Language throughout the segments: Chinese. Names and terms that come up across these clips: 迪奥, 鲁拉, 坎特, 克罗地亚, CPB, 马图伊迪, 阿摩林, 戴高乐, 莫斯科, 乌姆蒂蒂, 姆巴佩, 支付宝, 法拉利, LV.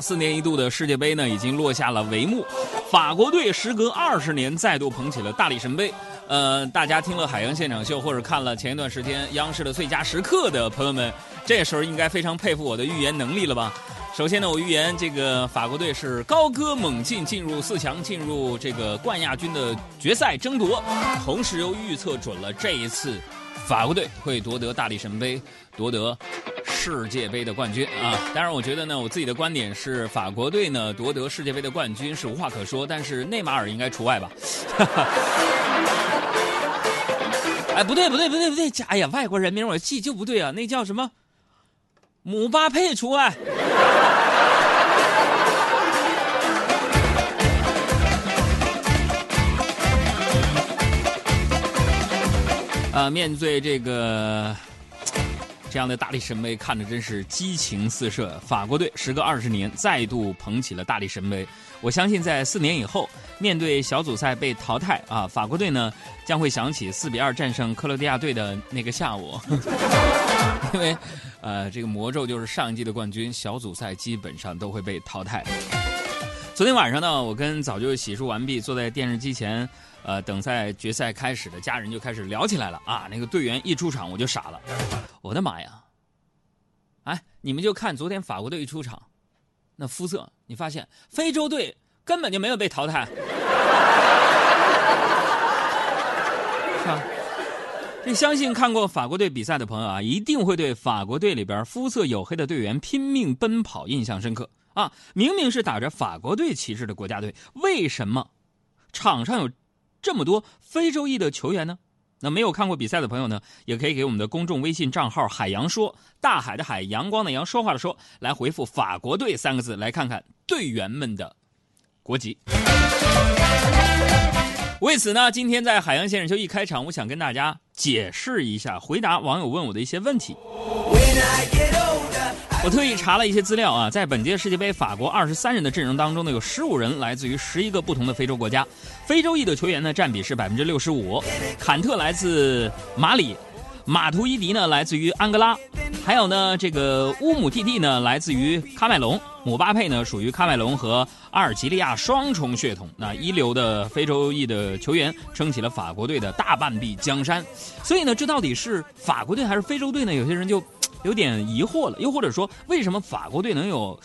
4年一度的世界杯呢，已经落下了帷幕。法国队时隔20年再度捧起了大力神杯。大家听了海洋现场秀，或者看了前一段时间央视的最佳时刻的朋友们，这时候应该非常佩服我的预言能力了吧？首先呢，我预言这个法国队是高歌猛进，进入4强，进入这个冠亚军的决赛争夺。同时又预测准了这一次法国队会夺得大力神杯，夺得世界杯的冠军啊！当然，我觉得呢，我自己的观点是，法国队呢夺得世界杯的冠军是无话可说，但是内马尔应该除外吧。哎，不对，哎呀，外国人名我记就不对啊，那叫什么？姆巴佩除外。面对这个这样的大力神杯，看着真是激情四射。法国队时隔20年再度捧起了大力神杯，我相信在4年以后，面对小组赛被淘汰啊，法国队呢将会想起4-2战胜克罗地亚队的那个下午，因为这个魔咒就是上一季的冠军小组赛基本上都会被淘汰。昨天晚上呢，我跟早就洗漱完毕坐在电视机前等在决赛开始的家人就开始聊起来了啊！那个队员一出场我就傻了，我的妈呀！哎，你们就看昨天法国队一出场，那肤色，你发现非洲队根本就没有被淘汰，是吧？这相信看过法国队比赛的朋友啊，一定会对法国队里边肤色黝黑的队员拼命奔跑印象深刻啊！明明是打着法国队旗帜的国家队，为什么场上有这么多非洲裔的球员呢？那没有看过比赛的朋友呢，也可以给我们的公众微信账号海洋说，大海的海，阳光的阳，说话的说，来回复法国队3个字，来看看队员们的国籍。为此呢，今天在海洋现场秀一开场，我想跟大家解释一下，回答网友问我的一些问题。我特意查了一些资料啊，在本届世界杯法国23人的阵容当中呢，有15人来自于11个不同的非洲国家，非洲裔的球员呢占比是65%，坎特来自马里，马图伊迪呢来自于安哥拉，还有呢这个乌姆蒂蒂呢来自于喀麦隆，姆巴佩呢属于喀麦隆和阿尔及利亚双重血统，那一流的非洲裔的球员撑起了法国队的大半壁江山。所以呢，这到底是法国队还是非洲队呢？有些人就有点疑惑了，又或者说为什么法国队能有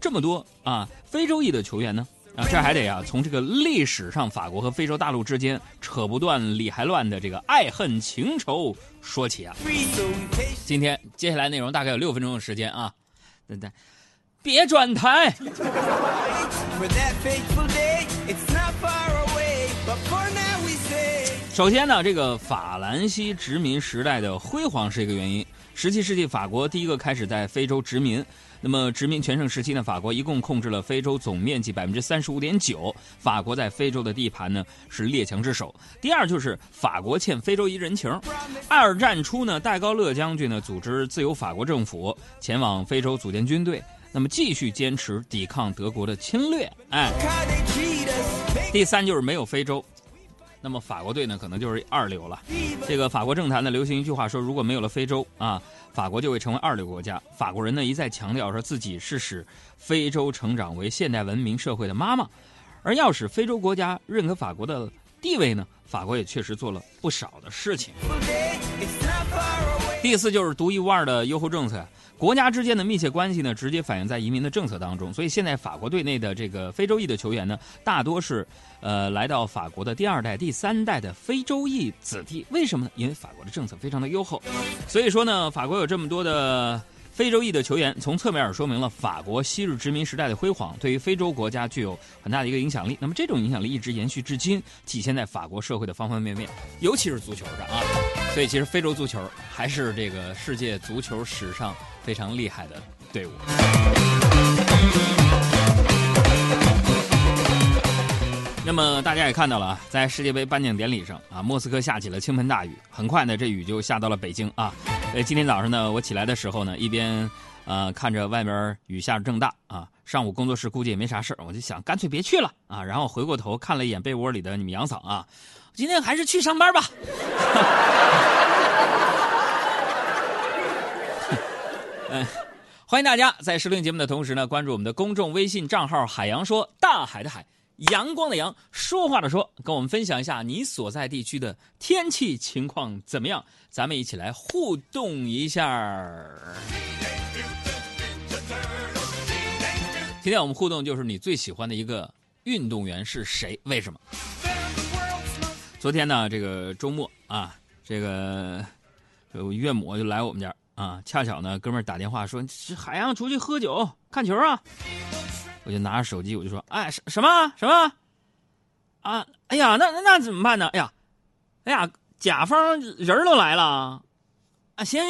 这么多啊非洲裔的球员呢？啊，这还得啊从这个历史上法国和非洲大陆之间扯不断理还乱的这个爱恨情仇说起啊。今天接下来内容大概有6分钟的时间啊，对，别转台。首先呢，这个法兰西殖民时代的辉煌是一个原因。17世纪，法国第一个开始在非洲殖民。那么殖民全盛时期呢，法国一共控制了非洲总面积 35.9%。法国在非洲的地盘呢是列强之首。第二就是法国欠非洲一人情。二战初呢，戴高乐将军呢组织自由法国政府前往非洲组建军队，那么继续坚持抵抗德国的侵略。哎，第三就是没有非洲，那么法国队呢可能就是2流了。这个法国政坛呢流行一句话说，如果没有了非洲啊，法国就会成为2流国家。法国人呢一再强调说自己是使非洲成长为现代文明社会的妈妈，而要使非洲国家认可法国的地位呢，法国也确实做了不少的事情。第四就是独一无二的优厚政策，国家之间的密切关系呢直接反映在移民的政策当中，所以现在法国队内的这个非洲裔的球员呢大多是来到法国的第2代第3代的非洲裔子弟。为什么呢？因为法国的政策非常的优厚，所以说呢法国有这么多的非洲裔的球员，从侧面说明了法国昔日殖民时代的辉煌对于非洲国家具有很大的一个影响力。那么这种影响力一直延续至今，体现在法国社会的方方面面，尤其是足球上啊。所以其实非洲足球还是这个世界足球史上非常厉害的队伍。那么大家也看到了，在世界杯颁奖典礼上啊，莫斯科下起了倾盆大雨，很快呢这雨就下到了北京啊。今天早上呢，我起来的时候呢，一边看着外面雨下正大啊，上午工作室估计也没啥事，我就想干脆别去了啊。然后回过头看了一眼被窝里的你们杨嫂啊，今天还是去上班吧。欢迎大家在收听节目的同时呢，关注我们的公众微信账号海洋说，大海的海，阳光的阳，说话的说，跟我们分享一下你所在地区的天气情况怎么样，咱们一起来互动一下。今天我们互动就是你最喜欢的一个运动员是谁，为什么？昨天呢这个周末啊，这个岳母就来我们家啊，恰巧呢哥们儿打电话说海洋出去喝酒看球啊，我就拿着手机，我就说：“哎，什么啊？哎呀，那怎么办呢？哎呀，甲方人都来了啊！行，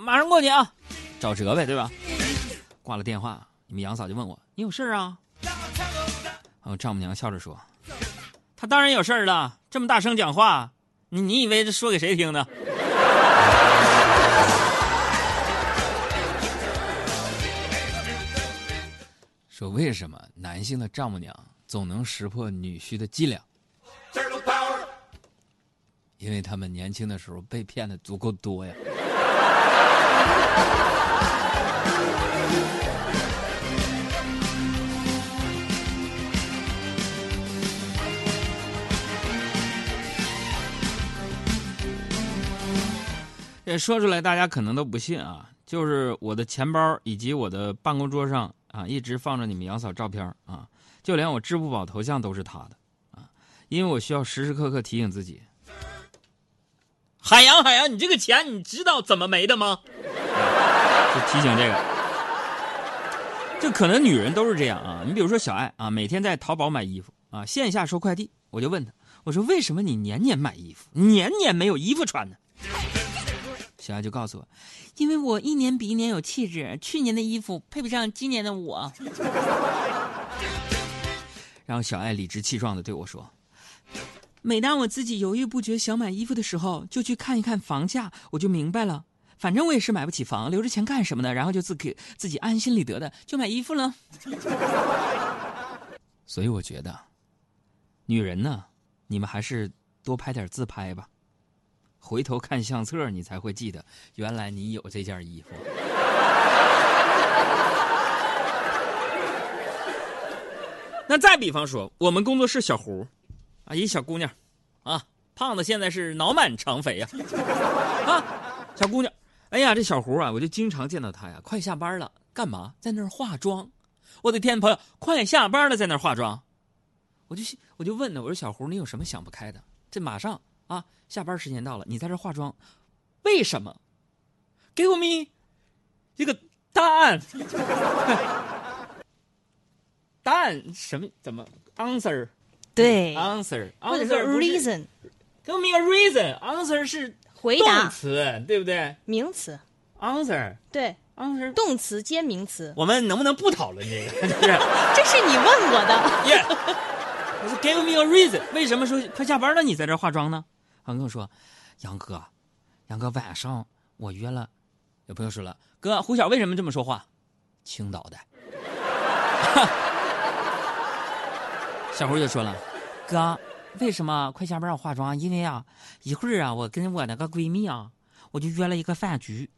马上过去啊，找辙呗，对吧？”挂了电话，你们杨嫂就问我：“你有事啊？”我丈母娘笑着说：“他当然有事了，这么大声讲话，你以为这说给谁听呢？”说为什么男性的丈母娘总能识破女婿的伎俩？因为他们年轻的时候被骗的足够多呀。也说出来大家可能都不信啊，就是我的钱包以及我的办公桌上啊，一直放着你们杨嫂照片啊，就连我支付宝头像都是她的啊，因为我需要时时刻刻提醒自己，海洋，你这个钱你知道怎么没的吗？就提醒这个，就可能女人都是这样啊。你比如说小爱啊，每天在淘宝买衣服啊，线下收快递，我就问她，我说为什么你年年买衣服，年年没有衣服穿呢？小爱就告诉我，因为我一年比一年有气质，去年的衣服配不上今年的我。然后小爱理直气壮地对我说，每当我自己犹豫不决想买衣服的时候，就去看一看房价，我就明白了，反正我也是买不起房，留着钱干什么呢？然后就自己安心理得的就买衣服了。所以我觉得女人呢，你们还是多拍点自拍吧，回头看相册你才会记得原来你有这件衣服。那再比方说我们工作室小胡啊，一小姑娘啊，胖子现在是脑满肠肥呀。 小姑娘，哎呀，这小胡啊，我就经常见到她呀，快下班了干嘛在那儿化妆？我的天，朋友，快下班了在那儿化妆。我就问他，我说小胡，你有什么想不开的？这马上啊，下班时间到了，你在这化妆，为什么？给我们一个答案。答案什么？怎么 answer？ 对 ，answer reason。给我们一个 reason，answer 是回答词，对不对？名词 answer 对 answer 动词兼名词。我们能不能不讨论这个？这是你问我的。我说 give me a reason， 为什么说快下班了你在这化妆呢？他跟我说，杨哥，晚上我约了，有朋友说了，哥，胡晓为什么这么说话？青岛的。小胡就说了，哥，为什么快下班我化妆？因为啊，一会儿啊，我跟我那个闺蜜啊，我就约了一个饭局，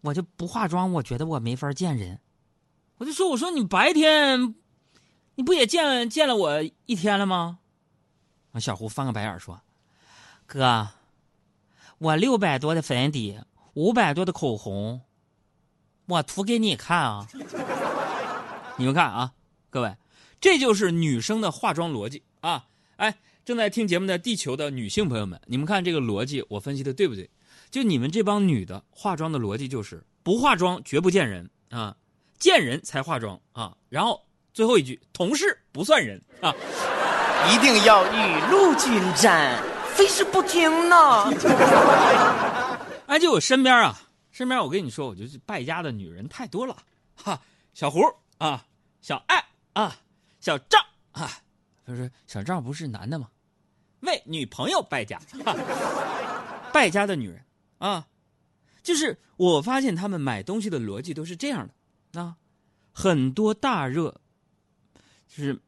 我就不化妆，我觉得我没法见人。我说你白天，你不也见了我一天了吗？小胡翻个白眼说。哥，我600多的粉底，500多的口红，我涂给你看啊！你们看啊，各位，这就是女生的化妆逻辑啊！哎，正在听节目的地球的女性朋友们，你们看这个逻辑我分析的对不对？就你们这帮女的化妆的逻辑就是不化妆绝不见人啊，见人才化妆啊，然后最后一句同事不算人啊，一定要雨露均沾。非是不听呢。哎，就我身边我跟你说，我就是败家的女人太多了哈。小胡啊，小爱啊，小赵啊，他说小赵不是男的吗？为女朋友败家，败家的女人啊，就是我发现他们买东西的逻辑都是这样的啊，很多大热就是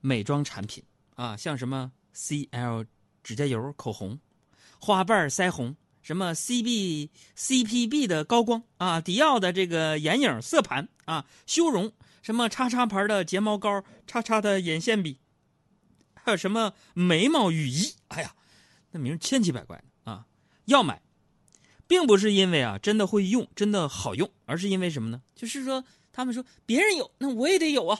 美妆产品啊，像什么 CL。指甲油、口红、花瓣、腮红，什么 CPB 的高光啊，迪奥的这个眼影色盘啊，修容什么叉叉牌的睫毛膏，叉叉的眼线笔，还有什么眉毛雨衣，哎呀，那名千奇百怪啊！要买，并不是因为啊真的会用，真的好用，而是因为什么呢？就是说他们说别人有，那我也得有啊。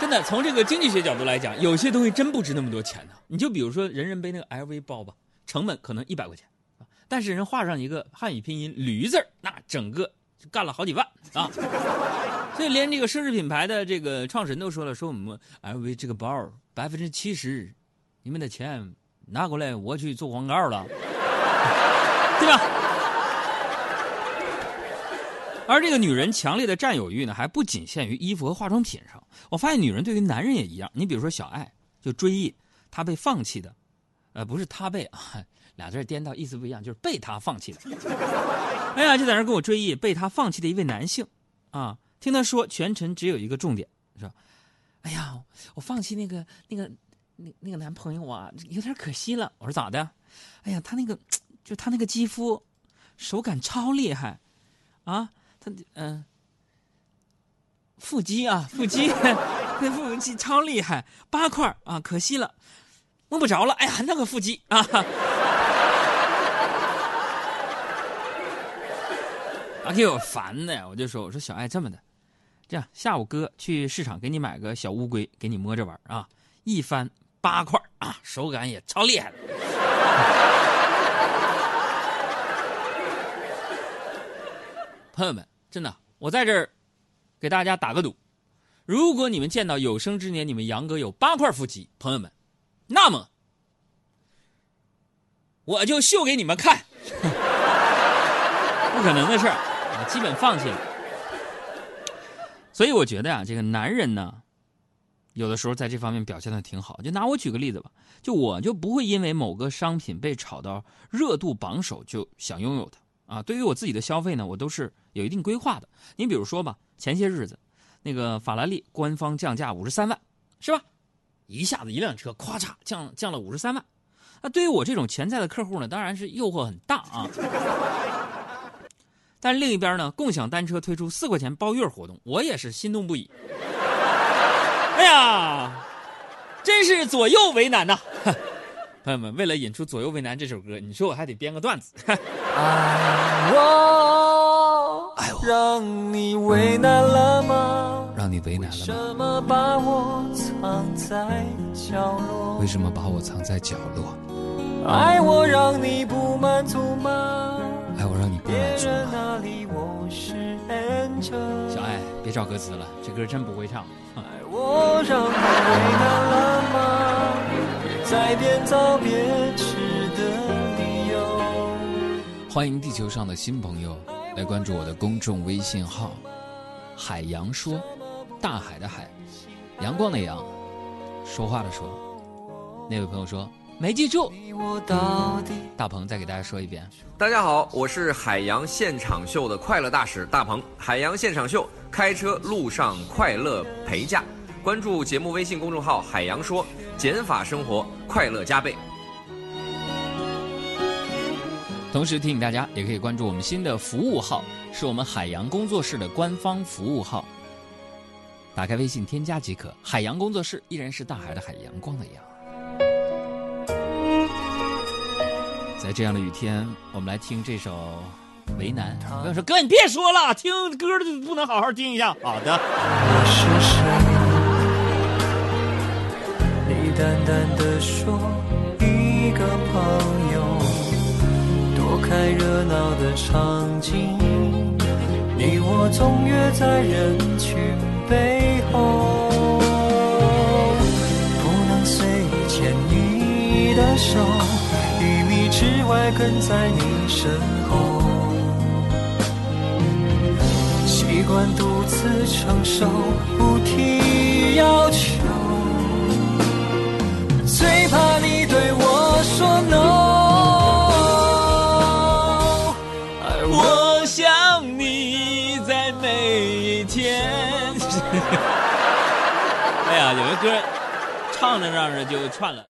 真的，从这个经济学角度来讲，有些东西真不值那么多钱呢、啊。你就比如说人人背那个 LV 包吧，成本可能100块钱，但是人画上一个汉语拼音驴字儿，那整个就干了好几万啊。所以连这个奢侈品牌的这个创始人都说了，说我们 LV 这个包70%，你们的钱拿过来我去做广告了，对吧？而这个女人强烈的占有欲呢，还不仅限于衣服和化妆品上。我发现女人对于男人也一样。你比如说小爱，就追忆她被放弃的，不是她被啊，俩字颠倒意思不一样，就是被她放弃的。哎呀，就在那跟我追忆被她放弃的一位男性，啊，听她说全程只有一个重点，说，哎呀，我放弃那个男朋友啊，有点可惜了。我说咋的？哎呀，他那个肌肤手感超厉害，啊。他腹肌超厉害，8块啊，可惜了，摸不着了。哎呀，那个腹肌啊！啊，给我烦的呀！我就说，我说小爱这么的，这样下午哥去市场给你买个小乌龟，给你摸着玩啊，一翻8块啊，手感也超厉害了。朋友们，真的，我在这儿给大家打个赌，如果你们见到有生之年你们杨哥有8块腹肌，朋友们，那么我就秀给你们看。不可能的事儿，基本放弃了。所以我觉得啊，这个男人呢，有的时候在这方面表现的挺好。就拿我举个例子吧，就我就不会因为某个商品被炒到热度榜首就想拥有它。啊，对于我自己的消费呢，我都是有一定规划的。你比如说吧，前些日子，那个法拉利官方降价53万，是吧？一下子一辆车，咵嚓降了53万。那对于我这种潜在的客户呢，当然是诱惑很大啊。但另一边呢，共享单车推出4块钱包月活动，我也是心动不已。哎呀，真是左右为难呐、啊！朋友们，为了引出《左右为难》这首歌，你说我还得编个段子。爱我，让你为难了吗？让你为难了吗？为什么把我藏在角落？为什么把我藏在角落？爱我让你不满足吗？爱我让你不满足吗？小爱，别找歌词了，这歌真不会唱。爱我让你为难了吗？再编造别致的理由。欢迎地球上的新朋友来关注我的公众微信号“海洋说”，大海的海，阳光的阳，说话的说。那位朋友说没记住，大鹏再给大家说一遍。大家好，我是海洋现场秀的快乐大使大鹏。海洋现场秀，开车路上快乐陪驾。关注节目微信公众号“海洋说”，减法生活，快乐加倍。同时提醒大家，也可以关注我们新的服务号，是我们海洋工作室的官方服务号。打开微信添加即可。海洋工作室依然是大海的海，阳光的阳。在这样的雨天，我们来听这首《为难》。朋友说：“哥，你别说了，听歌就不能好好听一下。”好的。我是谁？淡淡的说，一个朋友，躲开热闹的场景，你我总约在人群背后，不能随意牵你的手，1米之外跟在你身后，习惯独自承受，不提要求，最怕你对我说 no。 我想你在每一天。哎呀，有个歌唱着唱着就串了。